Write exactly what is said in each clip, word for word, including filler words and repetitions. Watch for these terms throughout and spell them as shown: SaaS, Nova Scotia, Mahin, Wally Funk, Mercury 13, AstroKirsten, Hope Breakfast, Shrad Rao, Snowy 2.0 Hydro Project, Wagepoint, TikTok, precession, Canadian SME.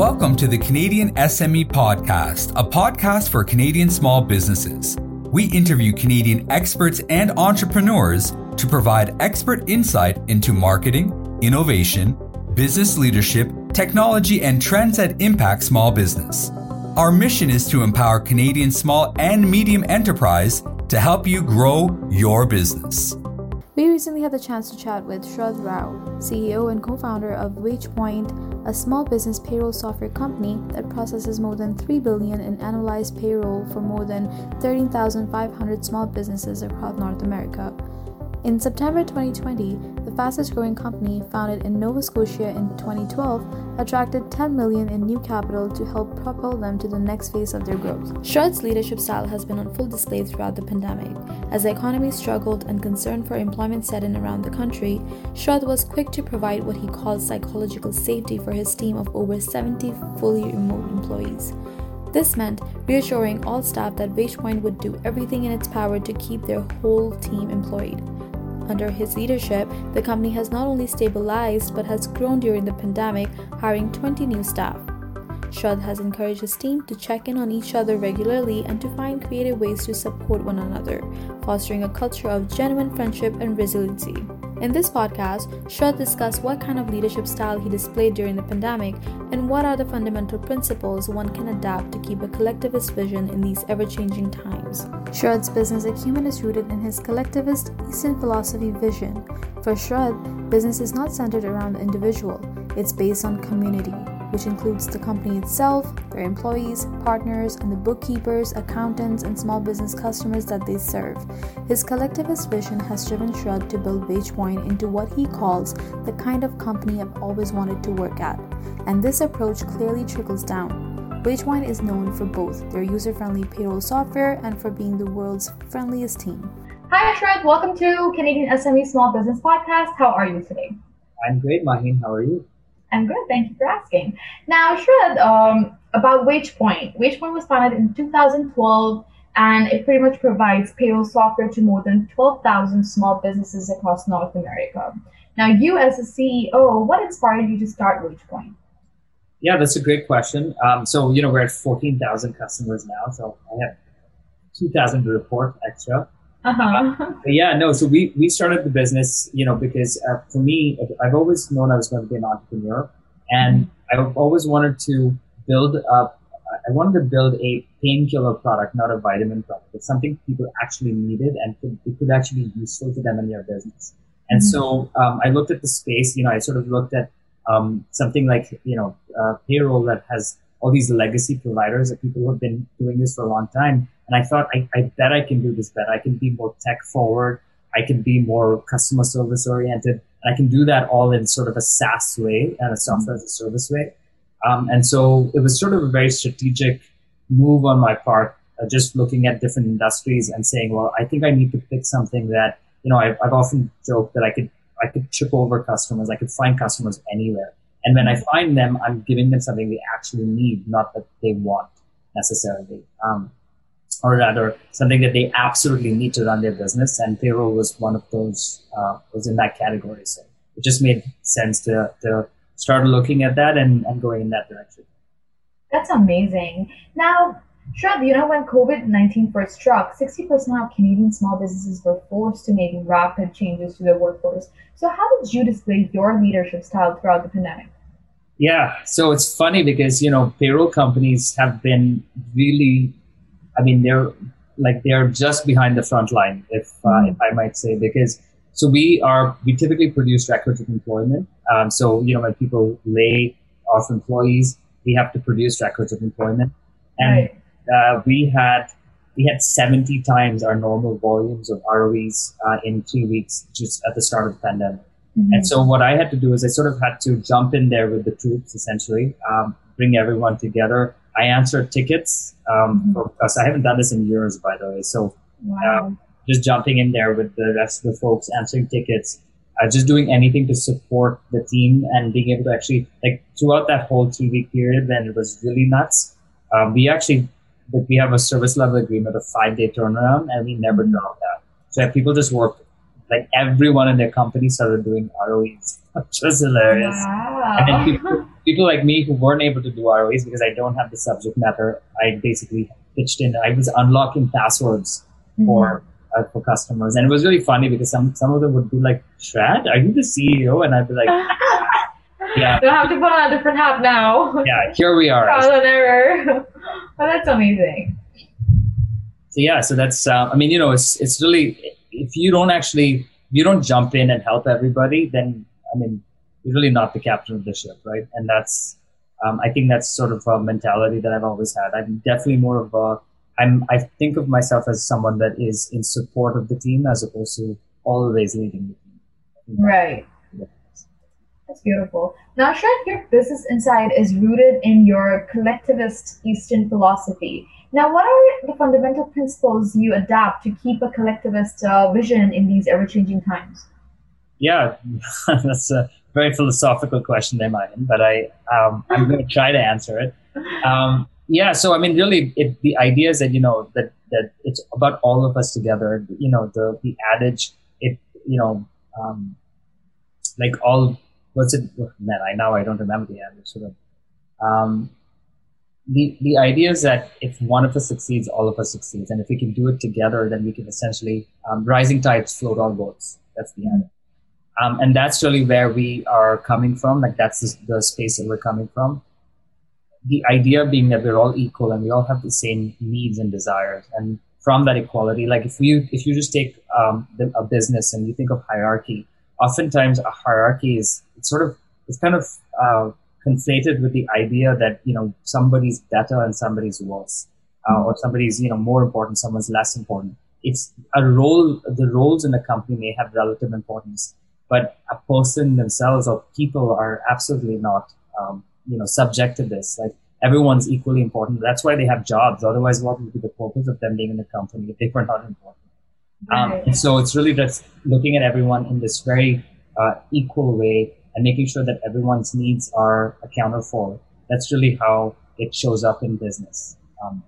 Welcome to the Canadian S M E Podcast, a podcast for Canadian small businesses. We interview Canadian experts and entrepreneurs to provide expert insight into marketing, innovation, business leadership, technology, and trends that impact small business. Our mission is to empower Canadian small and medium enterprise to help you grow your business. We recently had the chance to chat with Shrad Rao, C E O and co-founder of Wagepoint, a small business payroll software company that processes more than three billion dollars in annualized payroll for more than thirteen thousand five hundred small businesses across North America. In September twenty twenty, the fastest-growing company, founded in Nova Scotia in twenty twelve, attracted ten million dollars in new capital to help propel them to the next phase of their growth. Shrad's leadership style has been on full display throughout the pandemic. As the economy struggled and concern for employment set in around the country, Shrad was quick to provide what he calls psychological safety for his team of over seventy fully remote employees. This meant reassuring all staff that Wagepoint would do everything in its power to keep their whole team employed. Under his leadership, the company has not only stabilized but has grown during the pandemic, hiring twenty new staff. Shrad has encouraged his team to check in on each other regularly and to find creative ways to support one another, fostering a culture of genuine friendship and resiliency. In this podcast, Shrad discussed what kind of leadership style he displayed during the pandemic and what are the fundamental principles one can adapt to keep a collectivist vision in these ever-changing times. Shrad's business acumen is rooted in his collectivist Eastern philosophy vision. For Shrad, business is not centered around the individual, it's based on community, which includes the company itself, their employees, partners, and the bookkeepers, accountants, and small business customers that they serve. His collectivist vision has driven Shrad to build Wagepoint into what he calls the kind of company I've always wanted to work at, and this approach clearly trickles down. Wagepoint is known for both their user-friendly payroll software and for being the world's friendliest team. Hi Shrad, welcome to Canadian S M E Small Business Podcast. How are you today? I'm great, Mahin. How are you? I'm good, thank you for asking. Now, Shrad, um, about Wagepoint. Wagepoint was founded in two thousand twelve, and it pretty much provides payroll software to more than twelve thousand small businesses across North America. Now, you as a C E O, what inspired you to start Wagepoint? Yeah, that's a great question. Um, so, you know, we're at fourteen thousand customers now, so I have two thousand to report extra. Uh-huh. Uh, but yeah, no, so we, we started the business, you know, because uh, for me, I've always known I was going to be an entrepreneur, and mm-hmm. I've always wanted to build up, I wanted to build a painkiller product, not a vitamin product. It's something people actually needed and could, it could actually be useful to them in their business. And mm-hmm. so um, I looked at the space, you know, I sort of looked at um, something like, you know, uh, payroll that has all these legacy providers that people have been doing this for a long time. And I thought, I, I bet I can do this better. I can be more tech forward. I can be more customer service oriented. And I can do that all in sort of a SaaS way and a software as a service way. Um, and so it was sort of a very strategic move on my part, uh, just looking at different industries and saying, well, I think I need to pick something that, you know, I've, I've often joked that I could, I could chip over customers. I could find customers anywhere. And when I find them, I'm giving them something they actually need, not that they want necessarily. Um, or rather, something that they absolutely need to run their business. And payroll was one of those, uh, was in that category. So it just made sense to, to start looking at that and, and going in that direction. That's amazing. Now, Shrad, you know, when COVID nineteen first struck, sixty percent of Canadian small businesses were forced to make rapid changes to their workforce. So how did you display your leadership style throughout the pandemic? Yeah, so it's funny because, you know, payroll companies have been really, I mean, they're like, they're just behind the front line, if, uh, if I might say, because so we are, we typically produce records of employment. Um, so, you know, when people lay off employees, we have to produce records of employment. And right. Uh, we had we had seventy times our normal volumes of R O Es uh, in three weeks just at the start of the pandemic. Mm-hmm. And so what I had to do is I sort of had to jump in there with the troops, essentially, um, bring everyone together. I answered tickets um, mm-hmm. because I haven't done this in years, by the way. So wow. um, just jumping in there with the rest of the folks, answering tickets, uh, just doing anything to support the team and being able to actually, like throughout that whole three-week period when it was really nuts, um, we actually... But we have a service level agreement of five-day turnaround, and we never dropped that. So people just worked, like everyone in their company started doing R O Es, which was hilarious. Wow. And then people, people like me who weren't able to do R O As because I don't have the subject matter, I basically pitched in. I was unlocking passwords mm-hmm. for uh, for customers. And it was really funny because some, some of them would be like, Shrad, are you the C E O? And I'd be like, yeah. You'll have to put on a different hat now. Yeah, here we are. Trial and error. Well, that's amazing. So yeah, so that's, uh, I mean, you know, it's it's really, if you don't actually, if you don't jump in and help everybody, then, I mean, you're really not the captain of the ship, right? And that's, um, I think that's sort of a mentality that I've always had. I'm definitely more of a, I'm, I think of myself as someone that is in support of the team as opposed to always leading the team. You know? Right. Yeah. That's beautiful. Now, Shrad, your business insight is rooted in your collectivist Eastern philosophy. Now, what are the fundamental principles you adapt to keep a collectivist uh, vision in these ever-changing times? Yeah, that's a very philosophical question there, Mahin, but I, um, I'm going to try to answer it. Um, yeah, so I mean, really, it, the idea is that, you know, that, that it's about all of us together. You know, the, the adage, it, you know, um, like all, what's it, man, I, now I don't remember the adage. Sort of, um, the, the idea is that if one of us succeeds, all of us succeeds. And if we can do it together, then we can essentially, um, rising tides float all boats. That's the adage. Um, and that's really where we are coming from. Like that's the, the space that we're coming from. The idea being that we're all equal and we all have the same needs and desires. And from that equality, like if you if you just take um, the, a business and you think of hierarchy, oftentimes a hierarchy is it's sort of it's kind of uh, conflated with the idea that you know somebody's better and somebody's worse, uh, mm-hmm. or somebody's you know more important, someone's less important. It's a role. The roles in a company may have relative importance. But a person themselves or people are absolutely not, um, you know, subject to this. Like everyone's equally important. That's why they have jobs. Otherwise, what would be the purpose of them being in the company if they were not important? Um, right. And so it's really just looking at everyone in this very uh, equal way and making sure that everyone's needs are accounted for. That's really how it shows up in business. Um,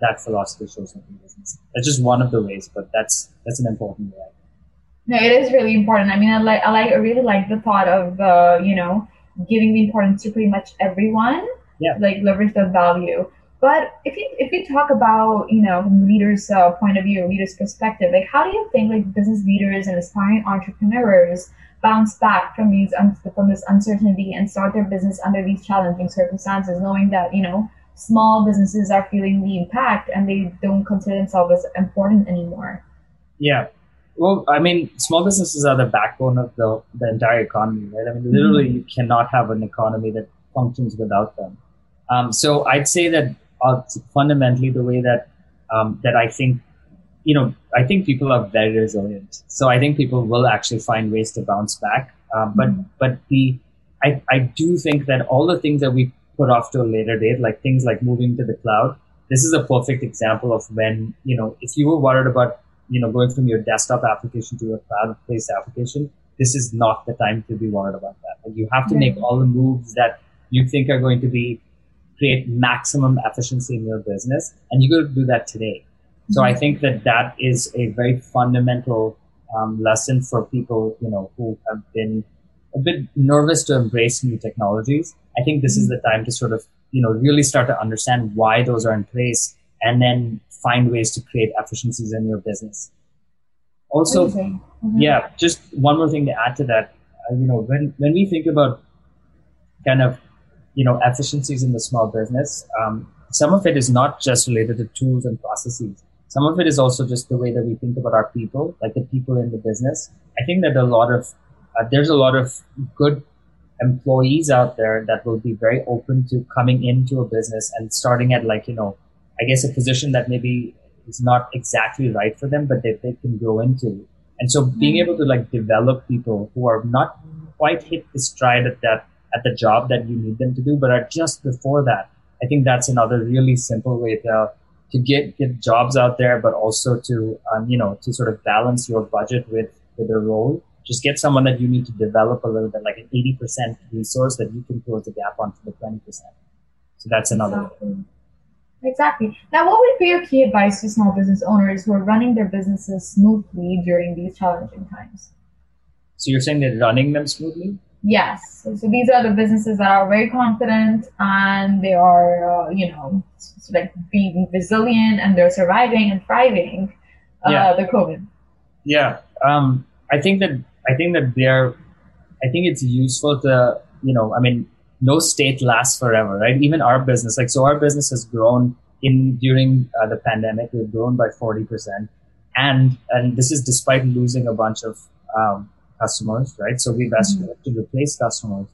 that philosophy shows up in business. That's just one of the ways, but that's that's an important way. No, it is really important. I mean, I like, I like, I really like the thought of, uh, you know, giving the importance to pretty much everyone, yeah. like leverage the value. But if you, if you talk about, you know, leaders' uh, point of view, leaders' perspective, like how do you think like business leaders and aspiring entrepreneurs bounce back from these, um, from this uncertainty and start their business under these challenging circumstances, knowing that, you know, small businesses are feeling the impact and they don't consider themselves as important anymore? Yeah. Well, I mean, small businesses are the backbone of the, the entire economy, right? I mean, literally, mm-hmm. you cannot have an economy that functions without them. Um, so I'd say that uh, fundamentally the way that um, that I think, you know, I think people are very resilient. So I think people will actually find ways to bounce back. Um, but mm-hmm. but the I, I do think that all the things that we put off to a later date, like things like moving to the cloud, this is a perfect example of when, you know, if you were worried about you know, going from your desktop application to your cloud-based application, this is not the time to be worried about that. Like you have to yeah. make all the moves that you think are going to be create maximum efficiency in your business, and you got to do that today. Mm-hmm. So I think that that is a very fundamental um, lesson for people, you know, who have been a bit nervous to embrace new technologies. I think this mm-hmm. is the time to sort of, you know, really start to understand why those are in place, and then find ways to create efficiencies in your business. Also, mm-hmm. yeah, just one more thing to add to that. Uh, you know, when, when we think about kind of, you know, efficiencies in the small business, um, some of it is not just related to tools and processes. Some of it is also just the way that we think about our people, like the people in the business. I think that a lot of, uh, there's a lot of good employees out there that will be very open to coming into a business and starting at like, you know, I guess a position that maybe is not exactly right for them, but that they can grow into. And so being able to like develop people who are not quite hit the stride at that, at the job that you need them to do, but are just before that, I think that's another really simple way to, to get, get jobs out there, but also to, um, you know, to sort of balance your budget with, with a role. Just get someone that you need to develop a little bit, like an eighty percent resource that you can close the gap on for the twenty percent. So that's another exactly. way. Exactly. Now, what would be your key advice to small business owners who are running their businesses smoothly during these challenging times? So you're saying they're running them smoothly? Yes. So, so these are the businesses that are very confident and they are, uh, you know, like being resilient and they're surviving and thriving uh, yeah. the COVID. Yeah. Um, I think that, I think that they are, I think it's useful to, you know, I mean, no state lasts forever, right? Even our business, like, so our business has grown in during uh, the pandemic, we've grown by forty percent. And, and this is despite losing a bunch of, um, customers, right? So we've asked mm-hmm. to replace customers.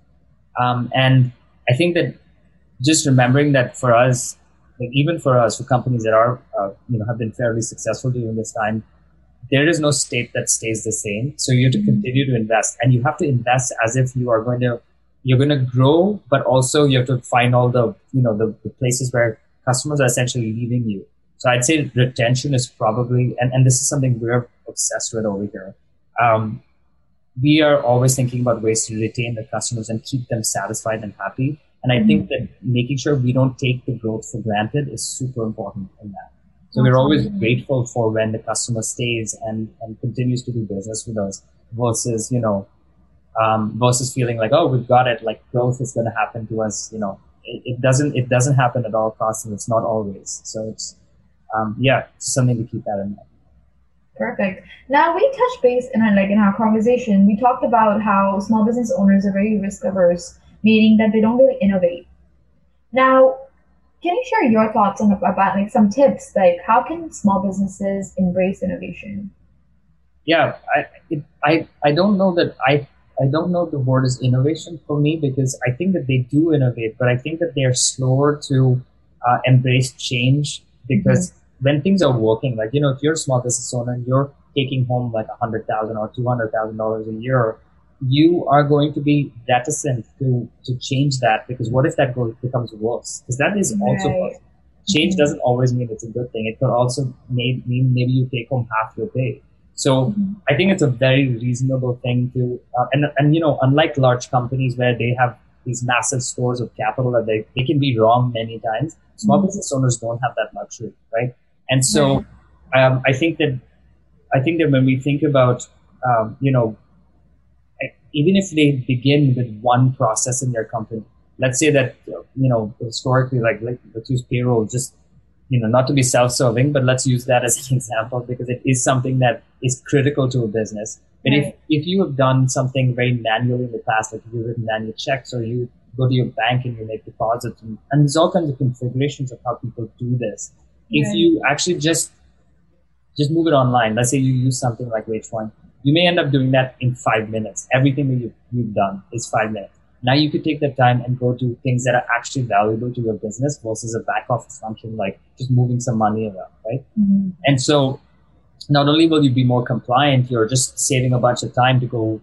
Um, and I think that just remembering that for us, like even for us, for companies that are, uh, you know, have been fairly successful during this time, there is no state that stays the same. So you have to mm-hmm. continue to invest, and you have to invest as if you are going to, you're going to grow, but also you have to find all the, you know, the, the places where customers are essentially leaving you. So I'd say retention is probably, and, and this is something we're obsessed with over here. Um, we are always thinking about ways to retain the customers and keep them satisfied and happy. And I mm-hmm. think that making sure we don't take the growth for granted is super important in that. So Absolutely. We're always grateful for when the customer stays and, and continues to do business with us versus, you know, um, versus feeling like, oh, we've got it. Like growth is going to happen to us. You know, it, it doesn't, it doesn't happen at all costs, and it's not always. So it's, um, yeah, it's something to keep that in mind. Perfect. Now we touched base in our, like in our conversation, we talked about how small business owners are very risk averse, meaning that they don't really innovate. Now, can you share your thoughts on about like some tips, like how can small businesses embrace innovation? Yeah, I it, I I don't know that I I don't know the word is innovation for me, because I think that they do innovate, but I think that they are slower to uh, embrace change because. Mm-hmm. When things are working, like, you know, if you're a small business owner and you're taking home like one hundred thousand dollars or two hundred thousand dollars a year, you are going to be reticent to, to change that, because what if that goes, becomes worse? Because that is also right. possible. Change mm-hmm. doesn't always mean it's a good thing. It could also may, mean maybe you take home half your pay. So mm-hmm. I think it's a very reasonable thing to, uh, and, and, you know, unlike large companies where they have these massive stores of capital that they, they can be wrong many times, small mm-hmm. business owners don't have that luxury, right? And so, um, I think that, I think that when we think about, um, you know, even if they begin with one process in their company, let's say that, you know, historically, like, let's use payroll, just, you know, not to be self-serving, but let's use that as an example, because it is something that is critical to a business. But right. if, if you have done something very manually in the past, like you've written manual checks or you go to your bank and you make deposits, and, and there's all kinds of configurations of how people do this. If you actually just just move it online, let's say you use something like Wagepoint, you may end up doing that in five minutes. Everything that you've, you've done is five minutes. Now you could take that time and go to things that are actually valuable to your business versus a back office function like just moving some money around, right? Mm-hmm. And so not only will you be more compliant, you're just saving a bunch of time to go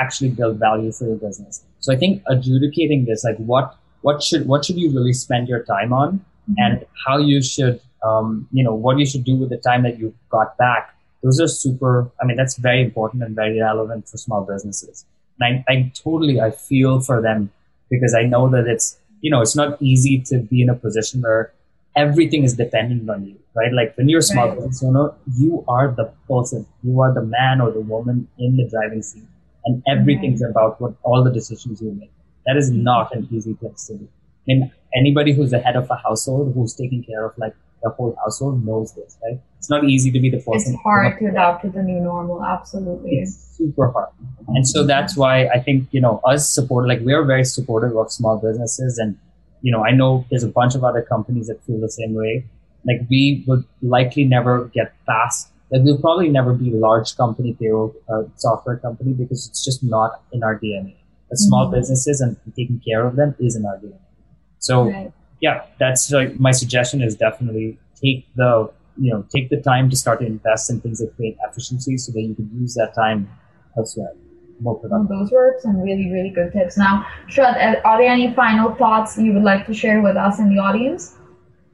actually build value for your business. So I think adjudicating this, like what what should what should you really spend your time on mm-hmm. and how you should Um, you know, what you should do with the time that you got back. Those are super, I mean, that's very important and very relevant for small businesses. And I, I totally, I feel for them, because I know that it's, you know, it's not easy to be in a position where everything is dependent on you, right? Like when you're a small right. business owner, you are the person, you are the man or the woman in the driving seat, and everything's right. about what all the decisions you make. That is not an easy place to do. I mean, anybody who's the head of a household, who's taking care of like the whole household knows this, right? It's not easy to be the person. It's hard to adapt to the new normal. Absolutely. It's super hard. And so that's why I think, you know, us support, like we are very supportive of small businesses. And, you know, I know there's a bunch of other companies that feel the same way. Like we would likely never get past, like we'll probably never be a large company payroll uh, software company, because it's just not in our D N A. But small mm-hmm. businesses and taking care of them is in our D N A. So. Right. Yeah, that's like my suggestion is definitely take the, you know, take the time to start to invest in things that create efficiency so that you can use that time elsewhere. More productive. Those were some really, really good tips. Now, Shrad, are there any final thoughts you would like to share with us and the audience?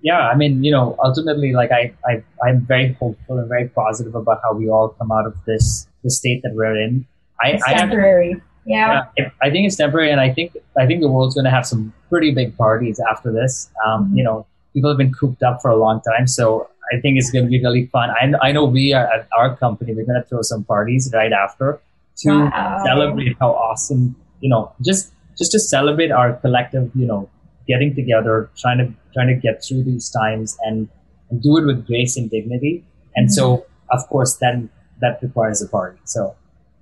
Yeah, I mean, you know, ultimately, like I, I, I'm very hopeful and very positive about how we all come out of this, the state that we're in. I, it's I temporary. Have, Yeah. yeah, I think it's temporary, and I think I think the world's going to have some pretty big parties after this. Um, mm-hmm. You know, people have been cooped up for a long time, so I think it's going to be really fun. I, I know we are at our company, we're going to throw some parties right after to wow. celebrate how awesome you know, just just to celebrate our collective, you know, getting together, trying to trying to get through these times and, and do it with grace and dignity. And mm-hmm. so, of course, then that requires a party. So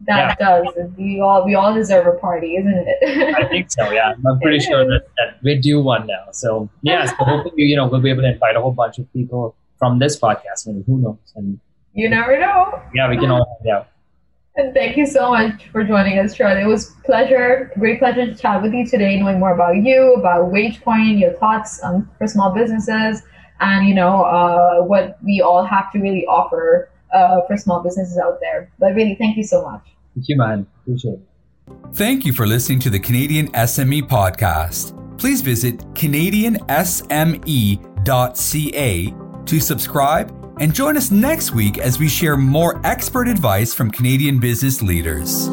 that yeah. does. We all we all deserve a party, isn't it? I think so. Yeah, I'm pretty sure that, that we do one now. So yeah, so hopefully you know we'll be able to invite a whole bunch of people from this podcast. I mean, who knows? And you never know. Yeah, we can all. Yeah. And thank you so much for joining us, Shrad. It was a pleasure, great pleasure to chat with you today, knowing more about you, about Wagepoint, your thoughts um, for small businesses, and you know uh, what we all have to really offer uh, for small businesses out there. But really, thank you so much. Thank you, man. Appreciate it. Thank you for listening to the Canadian S M E podcast. Please visit canadian s m e dot c a to subscribe. And join us next week as we share more expert advice from Canadian business leaders.